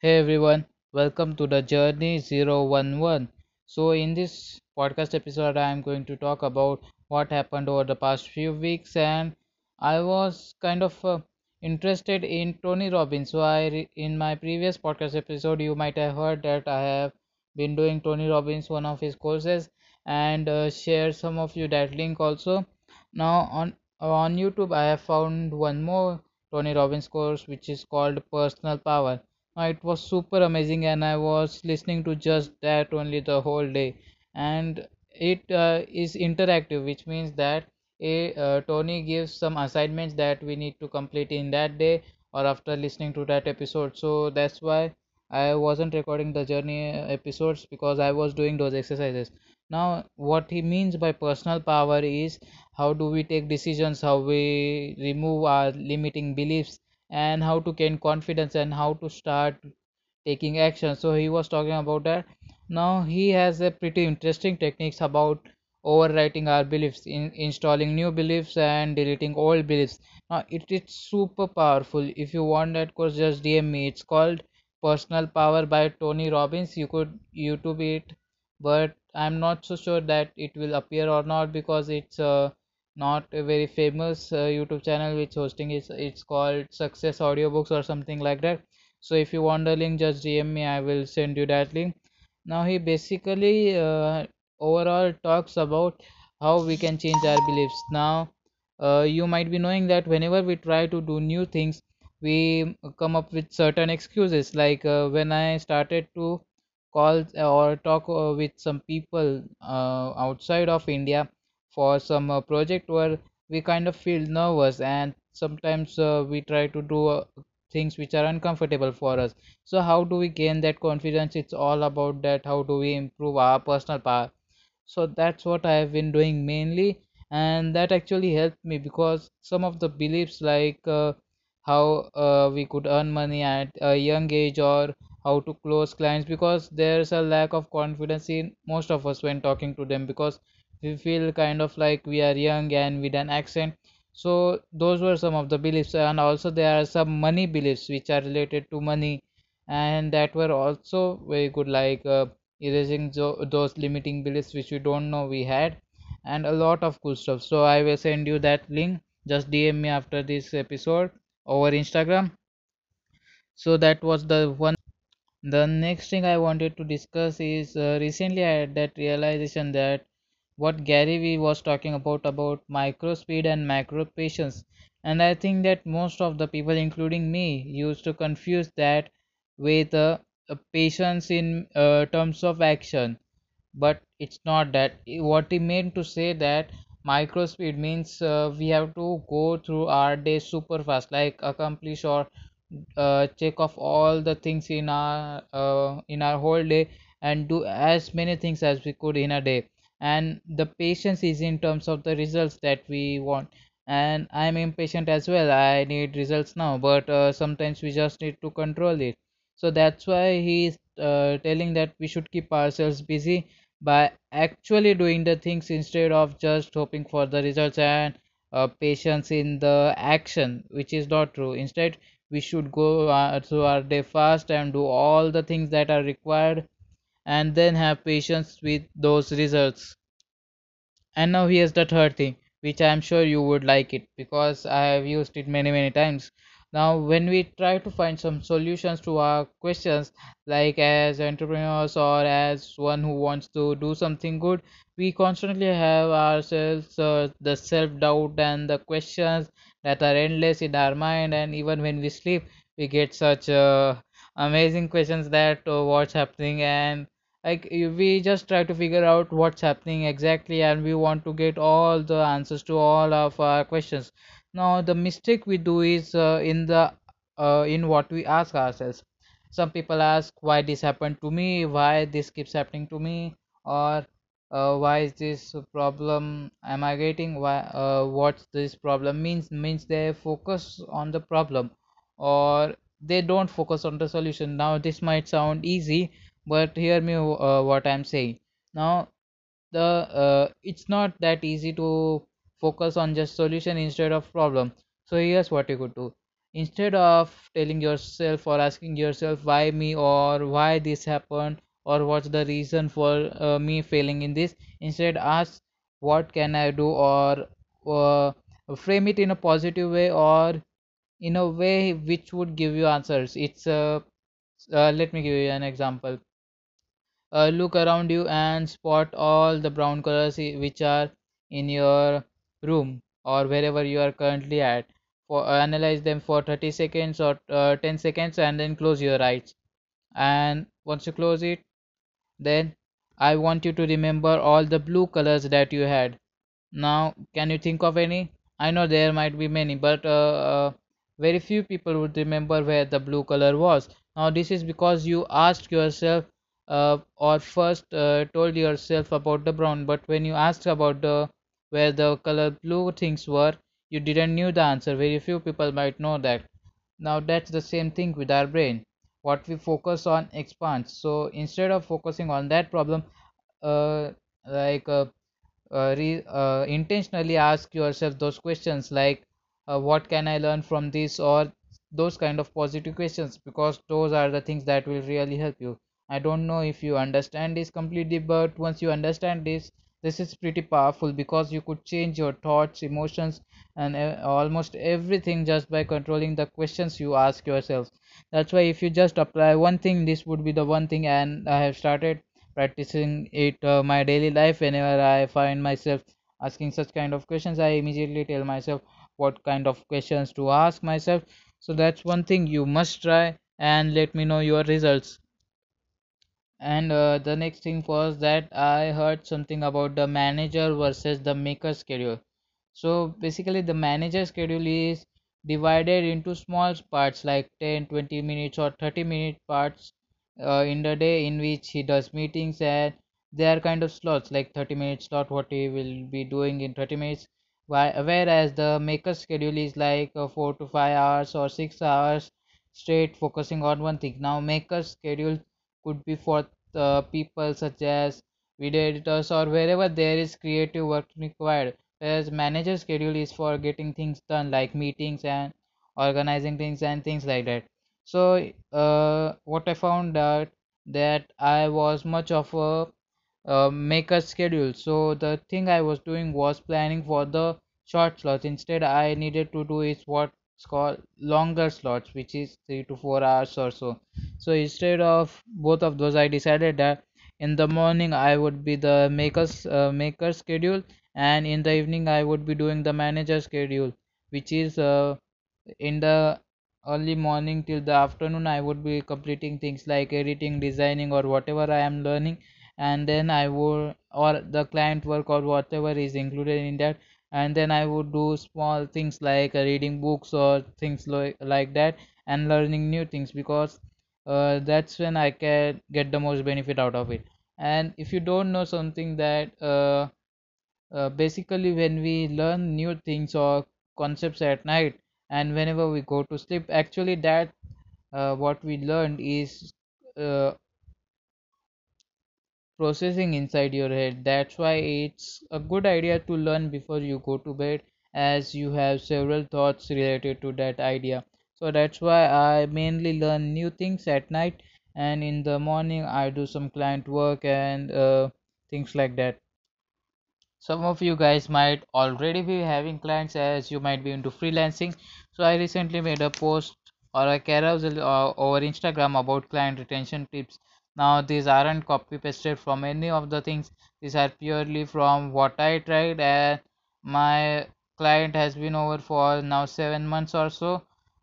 Hey everyone, welcome to The Journey 011. So in this podcast episode I am going to talk about what happened over the past few weeks, and I was kind of interested in Tony Robbins. So in my previous podcast episode you might have heard that I have been doing Tony Robbins, one of his courses, and share some of you that link also. Now on YouTube I have found one more Tony Robbins course which is called Personal Power. It was super amazing, and I was listening to just that only the whole day, and it is interactive, which means that Tony gives some assignments that we need to complete in that day or after listening to that episode. So that's why I wasn't recording the Journey episodes, because I was doing those exercises. Now what he means by personal power is how do we take decisions, how we remove our limiting beliefs, and how to gain confidence, and how to start taking action. So he was talking about that. Now he has a pretty interesting techniques about overwriting our beliefs, installing new beliefs and deleting old beliefs. Now it's super powerful. If you want that course, just DM me. It's called Personal Power by Tony Robbins. You could YouTube it, but I'm not so sure that it will appear or not, because it's not a very famous YouTube channel which hosting is. It's called Success Audiobooks or something like that. So if you want the link, just DM me. I will send you that link. Now he basically overall talks about how we can change our beliefs. Now you might be knowing that whenever we try to do new things, we come up with certain excuses. Like when I started to call or talk with some people outside of India for some project where we kind of feel nervous, and sometimes we try to do things which are uncomfortable for us. So how do we gain that confidence? It's all about that. How do we improve our personal power? So that's what I have been doing mainly, and that actually helped me, because some of the beliefs like how we could earn money at a young age, or how to close clients, because there's a lack of confidence in most of us when talking to them, because we feel kind of like we are young and with an accent. So those were some of the beliefs, and also there are some money beliefs which are related to money, and that were also very good, like erasing those limiting beliefs which we don't know we had, and a lot of cool stuff. So I will send you that link. Just DM me after this episode over Instagram. So that was the one. The next thing I wanted to discuss is recently I had that realization that what Gary Vee was talking about micro speed and macro patience. And I think that most of the people, including me, used to confuse that with patience in terms of action. But it's not that. What he meant to say that micro speed means we have to go through our day super fast, like accomplish or check off all the things in our whole day, and do as many things as we could in a day. And the patience is in terms of the results that we want, and I'm impatient as well. I need results now, but sometimes we just need to control it. So that's why he's telling that we should keep ourselves busy by actually doing the things instead of just hoping for the results, and patience in the action, which is not true. Instead we should go through our day fast and do all the things that are required, and then have patience with those results. And now here's the third thing, which I am sure you would like it, because I have used it many times. Now when we try to find some solutions to our questions, like as entrepreneurs or as one who wants to do something good, we constantly have ourselves the self-doubt and the questions that are endless in our mind. And even when we sleep, we get such amazing questions that what's happening, and like we just try to figure out what's happening exactly, and we want to get all the answers to all of our questions. Now the mistake we do is in what we ask ourselves. Some people ask, why this happened to me, why this keeps happening to me, or why is this problem am I getting, why what's this problem means they focus on the problem, or they don't focus on the solution. Now this might sound easy, but hear me what I'm saying. Now it's not that easy to focus on just solution instead of problem. So here's what you could do. Instead of telling yourself or asking yourself why me or why this happened or what's the reason for me failing in this, instead ask what can I do, or frame it in a positive way or in a way which would give you answers. It's let me give you an example. Look around you and spot all the brown colors which are in your room or wherever you are currently at. Analyze them for 30 seconds or 10 seconds and then close your eyes. And once you close it, then I want you to remember all the blue colors that you had. Now, can you think of any? I know there might be many, but very few people would remember where the blue color was. Now, this is because you asked yourself or first told yourself about the brown, but when you asked about where the color blue things were, you didn't knew the answer. Very few people might know that. Now that's the same thing with our brain. What we focus on expands. So instead of focusing on that problem, intentionally ask yourself those questions like what can I learn from this, or those kind of positive questions, because those are the things that will really help you. I don't know if you understand this completely, but once you understand this is pretty powerful, because you could change your thoughts, emotions and almost everything just by controlling the questions you ask yourself. That's why if you just apply one thing, this would be the one thing, and I have started practicing it my daily life. Whenever I find myself asking such kind of questions, I immediately tell myself what kind of questions to ask myself. So that's one thing you must try, and let me know your results. And the next thing was that I heard something about the manager versus the maker schedule. So basically the manager schedule is divided into small parts like 10, 20 minutes or 30-minute parts in the day, in which he does meetings, and they are kind of slots like 30-minute slot, what he will be doing in 30 minutes. Whereas the maker schedule is like 4 to 5 hours or 6 hours straight focusing on one thing. Now maker schedule could be for people such as video editors or wherever there is creative work required, whereas manager schedule is for getting things done like meetings and organizing things and things like that. So what I found out that I was much of a maker schedule. So the thing I was doing was planning for the short slots. Instead I needed to do is what's called longer slots, which is 3 to 4 hours or so. So instead of both of those, I decided that in the morning I would be the maker schedule, and in the evening I would be doing the manager schedule, which is in the early morning till the afternoon I would be completing things like editing, designing or whatever I am learning, and then I would, or the client work or whatever is included in that, and then I would do small things like reading books or things like that and learning new things, because that's when I can get the most benefit out of it. And if you don't know something that basically when we learn new things or concepts at night and whenever we go to sleep, actually that what we learned is processing inside your head. That's why it's a good idea to learn before you go to bed, as you have several thoughts related to that idea. So that's why I mainly learn new things at night, and in the morning I do some client work and things like that. Some of you guys might already be having clients, as you might be into freelancing. So I recently made a post or a carousel over Instagram about client retention tips. Now these aren't copy pasted from any of the things. These are purely from what I tried, and my client has been over for now 7 months or so,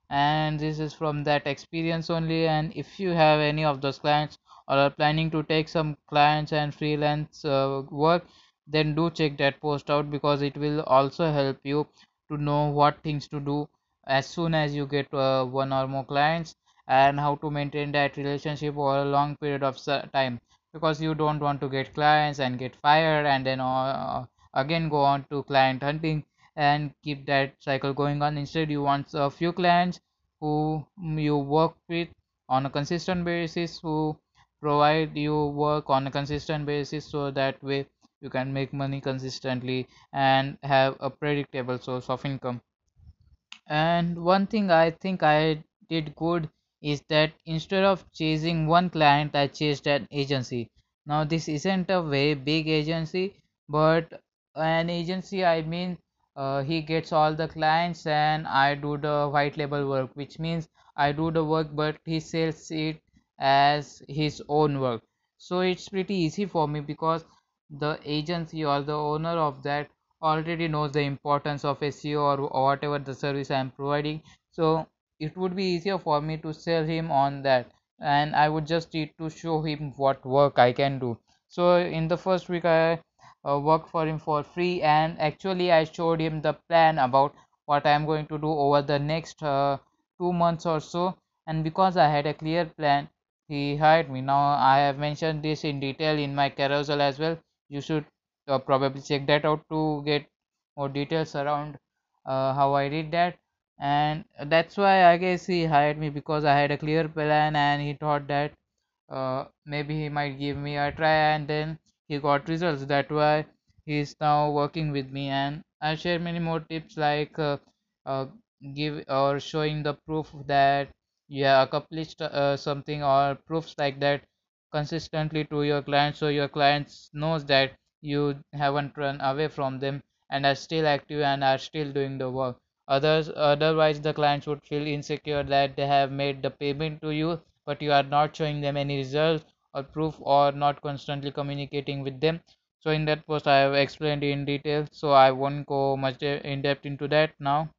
and this is from that experience only. And if you have any of those clients or are planning to take some clients and freelance work, then do check that post out, because it will also help you to know what things to do as soon as you get one or more clients, and how to maintain that relationship over a long period of time, because you don't want to get clients and get fired and then again go on to client hunting and keep that cycle going on. Instead you want a few clients who you work with on a consistent basis, who provide you work on a consistent basis, so that way you can make money consistently and have a predictable source of income. And one thing I think I did good is that instead of chasing one client, I chased an agency. Now this isn't a very big agency, but an agency, I mean, he gets all the clients and I do the white label work, which means I do the work but he sells it as his own work. So it's pretty easy for me because the agency or the owner of that already knows the importance of SEO or whatever the service I'm providing. So it would be easier for me to sell him on that, and I would just need to show him what work I can do. So in the first week I worked for him for free, and actually I showed him the plan about what I am going to do over the next 2 months or so, and because I had a clear plan, he hired me. Now I have mentioned this in detail in my carousel as well. You should probably check that out to get more details around how I did that. And that's why I guess he hired me, because I had a clear plan and he thought that maybe he might give me a try, and then he got results. That's why he is now working with me. And I share many more tips like give or showing the proof that you have accomplished something, or proofs like that consistently to your clients, so your clients knows that you haven't run away from them and are still active and are still doing the work. Otherwise the clients would feel insecure that they have made the payment to you but you are not showing them any results or proof, or not constantly communicating with them. So in that post I have explained in detail, so I won't go much in depth into that now.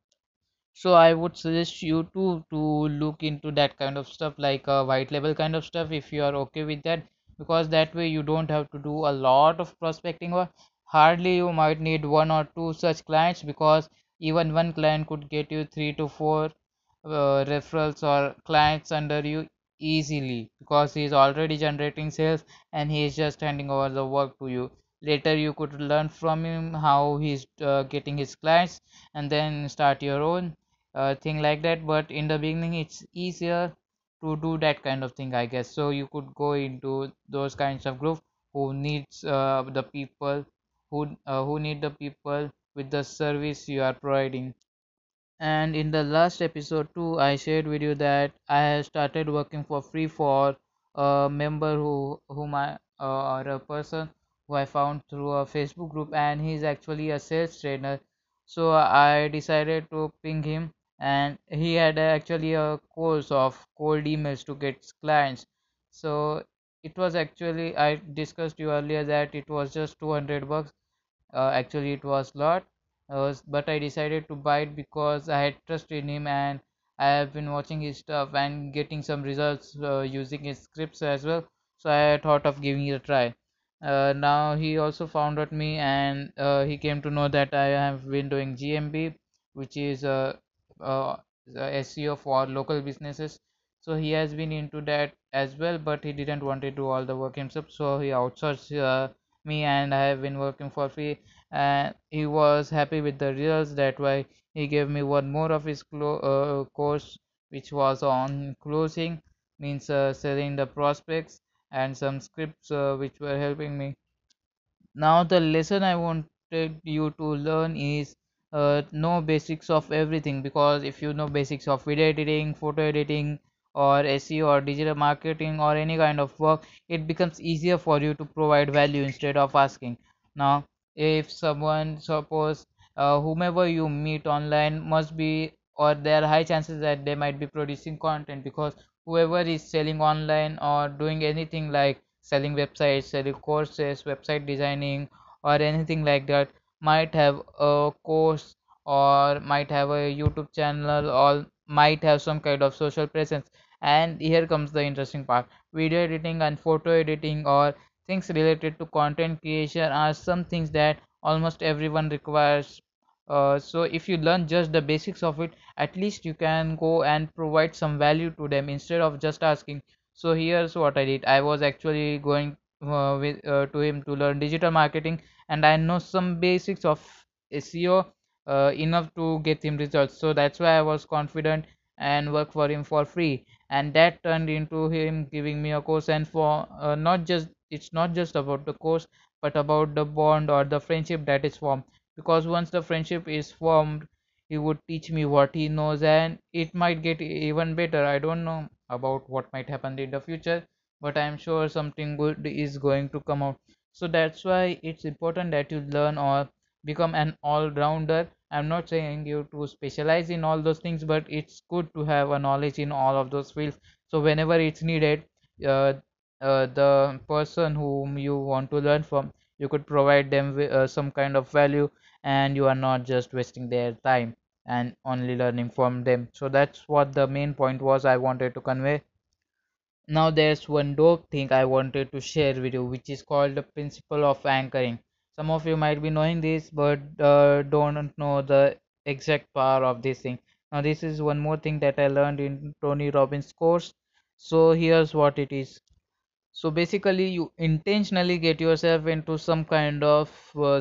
So I would suggest you to look into that kind of stuff, like a white label kind of stuff, if you are okay with that, because that way you don't have to do a lot of prospecting, or hardly you might need one or two such clients, because even one client could get you 3 to 4 referrals or clients under you easily, because he is already generating sales and he is just handing over the work to you. Later you could learn from him how he is getting his clients and then start your own thing like that. But in the beginning it's easier to do that kind of thing, I guess. So you could go into those kinds of group who need the people with the service you are providing. And in the last episode too, I shared with you that I have started working for free for a member who I found through a Facebook group, and he is actually a sales trainer. So I decided to ping him, and he had actually a course of cold emails to get clients. So it was actually, I discussed you earlier that it was just $200. Actually it was lot, but I decided to buy it because I had trust in him, and I have been watching his stuff and getting some results using his scripts as well. So I thought of giving it a try. Now he also found out me, and he came to know that I have been doing GMB, which is SEO for local businesses. So he has been into that as well, but he didn't want to do all the work himself, so he outsourced me, and I have been working for free, and he was happy with the results. That's why he gave me one more of his course, which was on closing, means selling the prospects, and some scripts which were helping me. Now the lesson I wanted you to learn is know basics of everything, because if you know basics of video editing, photo editing, or SEO or digital marketing or any kind of work, it becomes easier for you to provide value instead of asking. Now if someone, suppose whomever you meet online must be, or there are high chances that they might be producing content, because whoever is selling online or doing anything like selling websites, selling courses, website designing or anything like that, might have a course or might have a YouTube channel or might have some kind of social presence. And here comes the interesting part. Video editing and photo editing or things related to content creation are some things that almost everyone requires. So if you learn just the basics of it, at least you can go and provide some value to them instead of just asking. So here's what I did. I was actually going to him to learn digital marketing, and I know some basics of SEO enough to get him results. So that's why I was confident and worked for him for free, and that turned into him giving me a course. And for it's not just about the course, but about the bond or the friendship that is formed, because once the friendship is formed, he would teach me what he knows, and it might get even better. I don't know about what might happen in the future, but I am sure something good is going to come out. So that's why it's important that you learn or become an all-rounder. I'm not saying you to specialize in all those things, but it's good to have a knowledge in all of those fields. So whenever it's needed, the person whom you want to learn from, you could provide them with some kind of value, and you are not just wasting their time and only learning from them. So that's what the main point was I wanted to convey. Now there's one dope thing I wanted to share with you, which is called the principle of anchoring. Some of you might be knowing this, but don't know the exact power of this thing. Now this is one more thing that I learned in Tony Robbins course. So here's what it is. So basically you intentionally get yourself into some kind of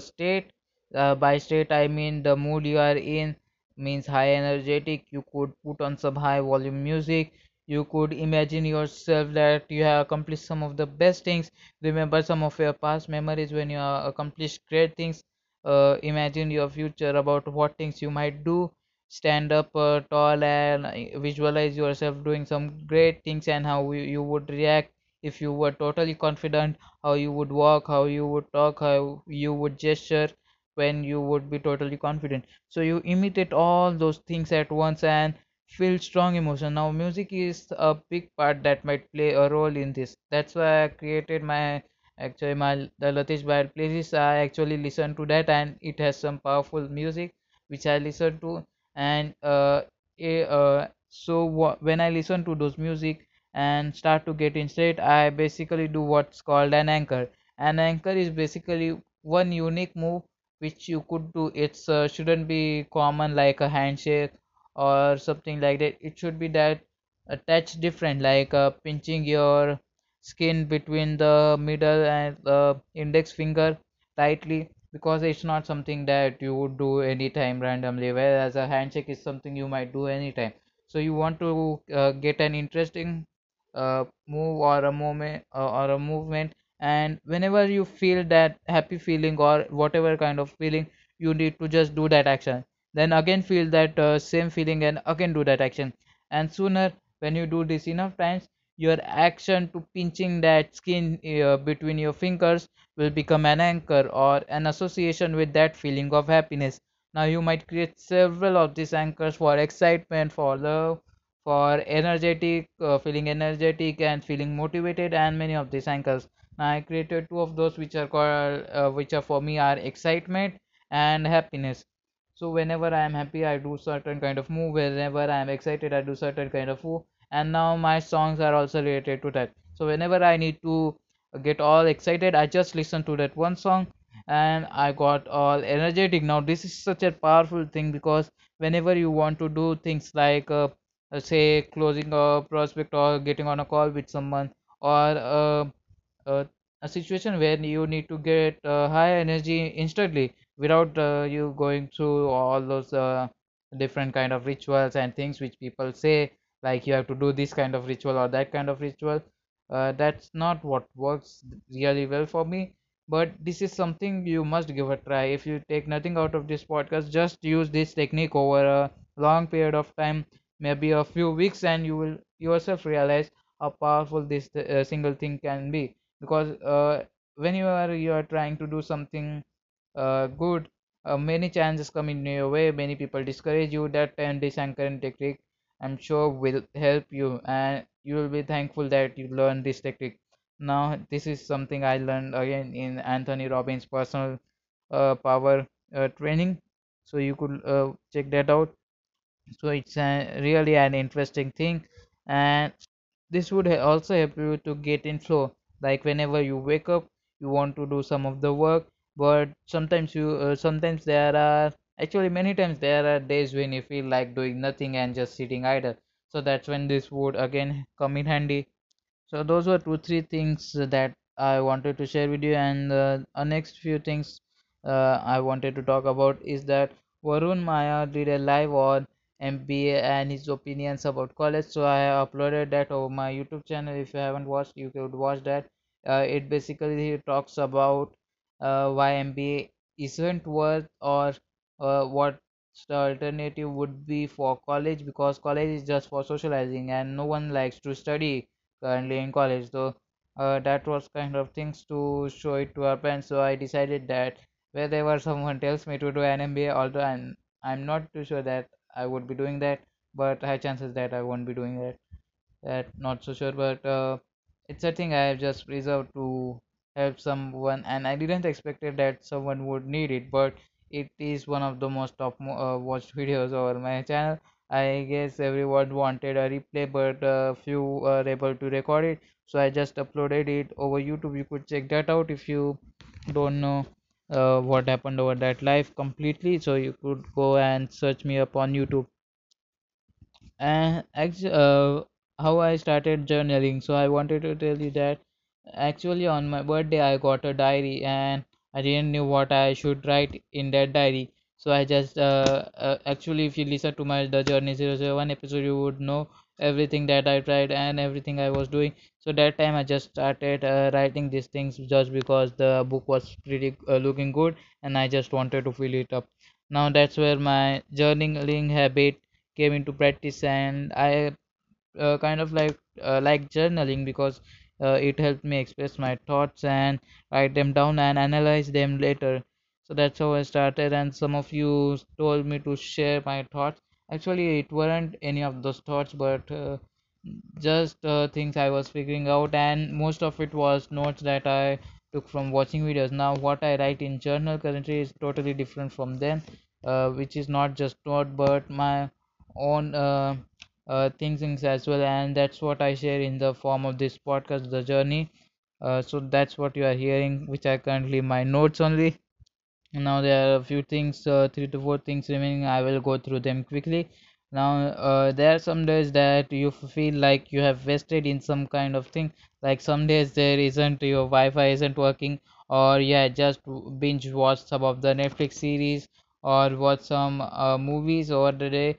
state. By state I mean the mood you are in means high energetic. You could put on some high volume music. You could imagine yourself that you have accomplished some of the best things. Remember some of your past memories when you accomplished great things. Imagine your future about what things you might do. Stand up tall and visualize yourself doing some great things, and how you would react if you were totally confident. How you would walk, how you would talk, how you would gesture when you would be totally confident. So you imitate all those things at once and feel strong emotion. Now music is a big part that might play a role in this. That's why I created the Latesh Bayad playlist. I actually listened to that, and it has some powerful music which I listened to, and when I listen to those music and start to get in state, I basically do what's called an anchor. An anchor is basically one unique move which you could do. It shouldn't be common like a handshake or something like that. It should be that attached different, like pinching your skin between the middle and the index finger tightly, because it's not something that you would do anytime randomly, whereas a handshake is something you might do anytime. So you want to get an interesting move or a moment or a movement, and whenever you feel that happy feeling or whatever kind of feeling, you need to just do that action. Then again feel that same feeling and again do that action. And sooner when you do this enough times, your action to pinching that skin between your fingers will become an anchor or an association with that feeling of happiness. Now you might create several of these anchors for excitement, for love, for energetic, feeling energetic and feeling motivated, and many of these anchors. Now I created two of those which are called, which for me are excitement and happiness. So whenever I am happy, I do certain kind of move. Whenever I am excited, I do certain kind of move. And now my songs are also related to that. So whenever I need to get all excited, I just listen to that one song and I got all energetic. Now this is such a powerful thing, because whenever you want to do things like say closing a prospect or getting on a call with someone, or a situation where you need to get high energy instantly, without you going through all those different kind of rituals and things which people say, like you have to do this kind of ritual or that kind of ritual. That's not what works really well for me, but this is something you must give a try. If you take nothing out of this podcast, just use this technique over a long period of time, maybe a few weeks, and you will yourself realize how powerful this single thing can be. Because whenever you are trying to do something good, many chances come in your way, many people discourage you. That time this anchoring technique I'm sure will help you, and you will be thankful that you learned this technique. Now this is something I learned again in Anthony Robbins personal power training, so you could check that out. So it's really an interesting thing, and this would also help you to get in flow. Like whenever you wake up, you want to do some of the work, but many times there are days when you feel like doing nothing and just sitting idle. So that's when this would again come in handy. So those were 2-3 things that I wanted to share with you, and next few things I wanted to talk about is that Varun Maya did a live on MBA and his opinions about college. So I uploaded that over my YouTube channel. If you haven't watched, you could watch that. It basically talks about why MBA isn't worth, or what The alternative would be for college, because college is just for socializing and no one likes to study currently in college. So that was kind of things to show it to our parents. So I decided that wherever someone tells me to do an MBA, although I'm not too sure that I would be doing that, but high chances that I won't be doing that. That not so sure, but it's a thing I have just reserved to help someone, and I didn't expect it that someone would need it, but it is one of the most top watched videos over my channel. I guess everyone wanted a replay, but few were able to record it, so I just uploaded it over YouTube. You could check that out if you don't know what happened over that live completely, so you could go and search me up on YouTube. And actually how I started journaling, so I wanted to tell you that actually on my birthday I got a diary and I didn't know what I should write in that diary. So I just actually, if you listen to my The Journey 001 episode, you would know everything that I tried and everything I was doing. So that time I just started writing these things just because the book was pretty looking good and I just wanted to fill it up. Now that's where my journaling habit came into practice, and I kind of like journaling because it helped me express my thoughts and write them down and analyze them later. So that's how I started, and some of you told me to share my thoughts. Actually it weren't any of those thoughts, but just things I was figuring out, and most of it was notes that I took from watching videos. Now what I write in journal currently is totally different from them, which is not just note but my own things as well, and that's what I share in the form of this podcast, The Journey. So that's what you are hearing, which are currently my notes only. Now there are a few things, 3 to 4 things remaining. I will go through them quickly. Now there are some days that you feel like you have wasted in some kind of thing, like some days there isn't, your Wi-Fi isn't working, or yeah, just binge watch some of the Netflix series or watch some movies over the day,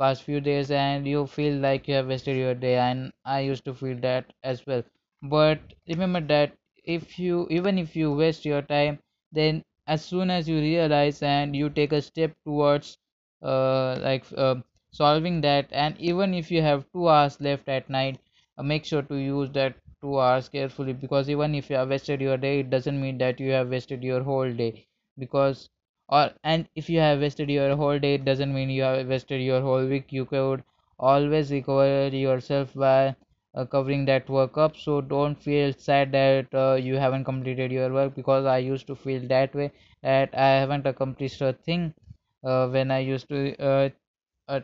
past few days, and you feel like you have wasted your day, and I used to feel that as well. But remember that even if you waste your time, then as soon as you realize and you take a step towards solving that, and even if you have 2 hours left at night, make sure to use that 2 hours carefully, because even if you have wasted your day, it doesn't mean that you have wasted your whole day, and if you have wasted your whole day, it doesn't mean you have wasted your whole week. You could always recover yourself by covering that work up. So don't feel sad that you haven't completed your work, because I used to feel that way, that I haven't accomplished a thing when I used to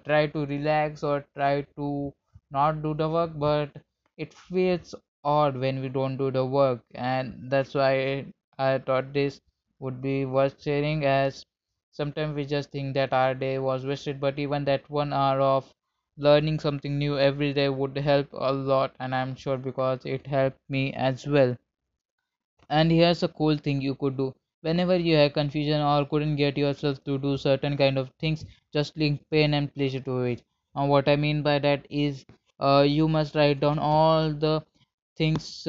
try to relax or try to not do the work. But it feels odd when we don't do the work, and that's why I thought this would be worth sharing, as sometimes we just think that our day was wasted, but even that 1 hour of learning something new every day would help a lot, and I'm sure, because it helped me as well. And here's a cool thing you could do. Whenever you had confusion or couldn't get yourself to do certain kind of things, just link pain and pleasure to it. And what I mean by that is you must write down all the things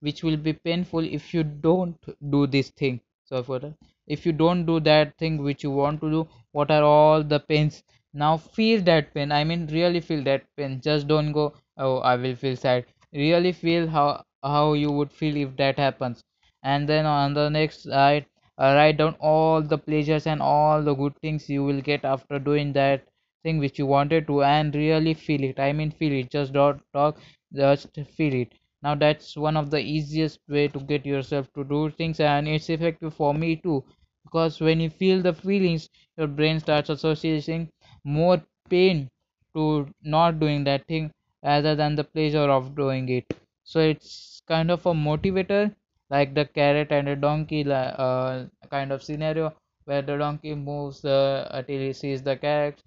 which will be painful if you don't do this thing. So for that, if you don't do that thing which you want to do, what are all the pains? Now feel that pain. I mean, really feel that pain. Just don't go, oh, I will feel sad. Really feel how you would feel if that happens. And then on the next slide, write down all the pleasures and all the good things you will get after doing that thing which you wanted to, and really feel it. I mean, feel it. Just don't talk, just feel it. Now that's one of the easiest way to get yourself to do things, and it's effective for me too, because when you feel the feelings, your brain starts associating more pain to not doing that thing rather than the pleasure of doing it. So it's kind of a motivator, like the carrot and the donkey kind of scenario, where the donkey moves until he sees the carrot.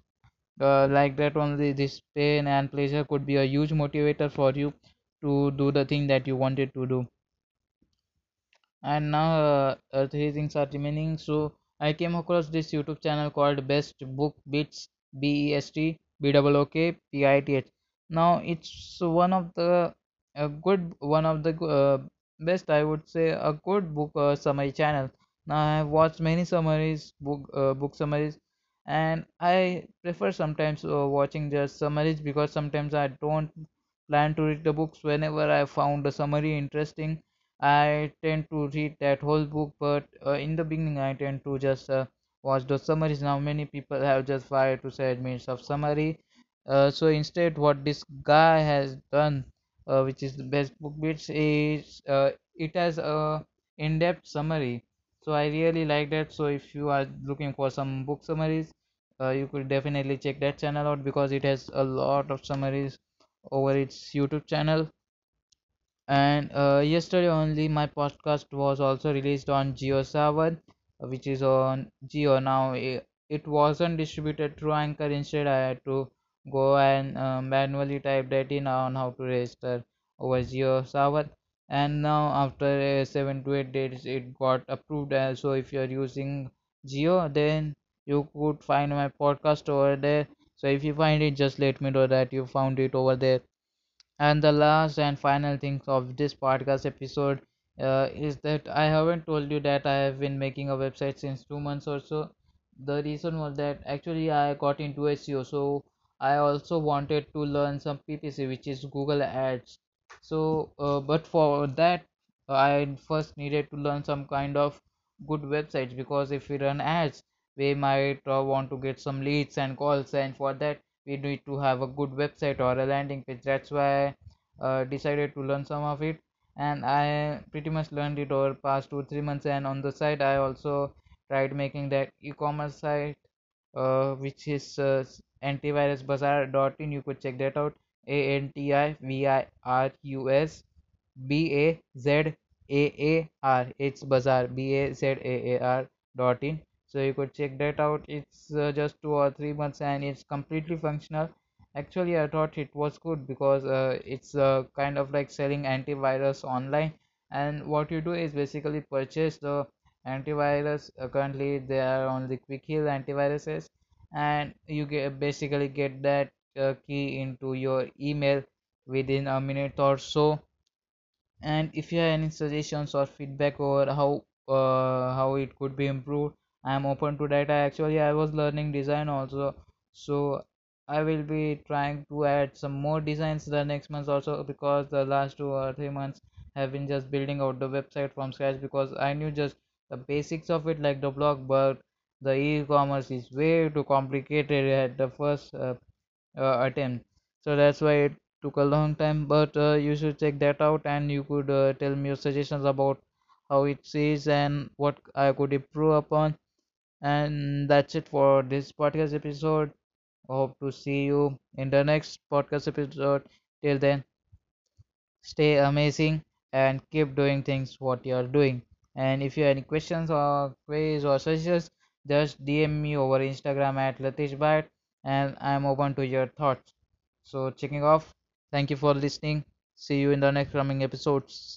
Like that only, this pain and pleasure could be a huge motivator for you to do the thing that you wanted to do. And now 3 things are remaining. So I came across this YouTube channel called Best Book Bits, BEST BOOKBITH. Now it's one of the best, I would say, a good book summary channel. Now I have watched many book summaries and I prefer sometimes watching just summaries, because sometimes I don't plan to read the books. Whenever I found a summary interesting, I tend to read that whole book, but in the beginning I tend to just watch those summaries. Now many people have just 5 to 7 minutes of summary, so instead what this guy has done, which is the Best Book Bits, is it has a in-depth summary. So I really like that. So if you are looking for some book summaries, you could definitely check that channel out, because it has a lot of summaries over its YouTube channel. And yesterday only my podcast was also released on JioSaavn, which is on Jio now. It wasn't distributed through Anchor. Instead I had to go and manually type that in on how to register over JioSaavn, and now after 7 to 8 days it got approved. So if you are using Jio, then you could find my podcast over there. So if you find it, just let me know that you found it over there. And the last and final thing of this podcast episode is that I haven't told you that I have been making a website since 2 months or so. The reason was that actually I got into SEO, so I also wanted to learn some PPC, which is Google Ads. So but for that I first needed to learn some kind of good websites, because if we run ads we might want to get some leads and calls, and for that we need to have a good website or a landing page. That's why I decided to learn some of it, and I pretty much learned it over past 2-3 months. And on the side I also tried making that e-commerce site, which is antivirusbazaar.in. you could check that out, antivirusbazaar, it's bazaar, bazaar.in. so you could check that out. It's just 2 or 3 months and it's completely functional. Actually I thought it was good, because it's kind of like selling antivirus online, and what you do is basically purchase the antivirus. Currently there are only Quick Heal antiviruses, and you basically get that key into your email within a minute or so. And if you have any suggestions or feedback over how it could be improved, I am open to that. I was learning design also, so I will be trying to add some more designs the next month also, because the last 2 or 3 months have been just building out the website from scratch, because I knew just the basics of it, like the blog, but the e-commerce is way too complicated at the first attempt. So that's why it took a long time, but you should check that out, and you could tell me your suggestions about how it is and what I could improve upon. And that's it for this podcast episode. I hope to see you in the next podcast episode. Till then, stay amazing and keep doing things what you are doing. And if you have any questions or queries or suggestions, just DM me over Instagram at Latesh Bayad, and I'm open to your thoughts. So checking off. Thank you for listening. See you in the next coming episodes.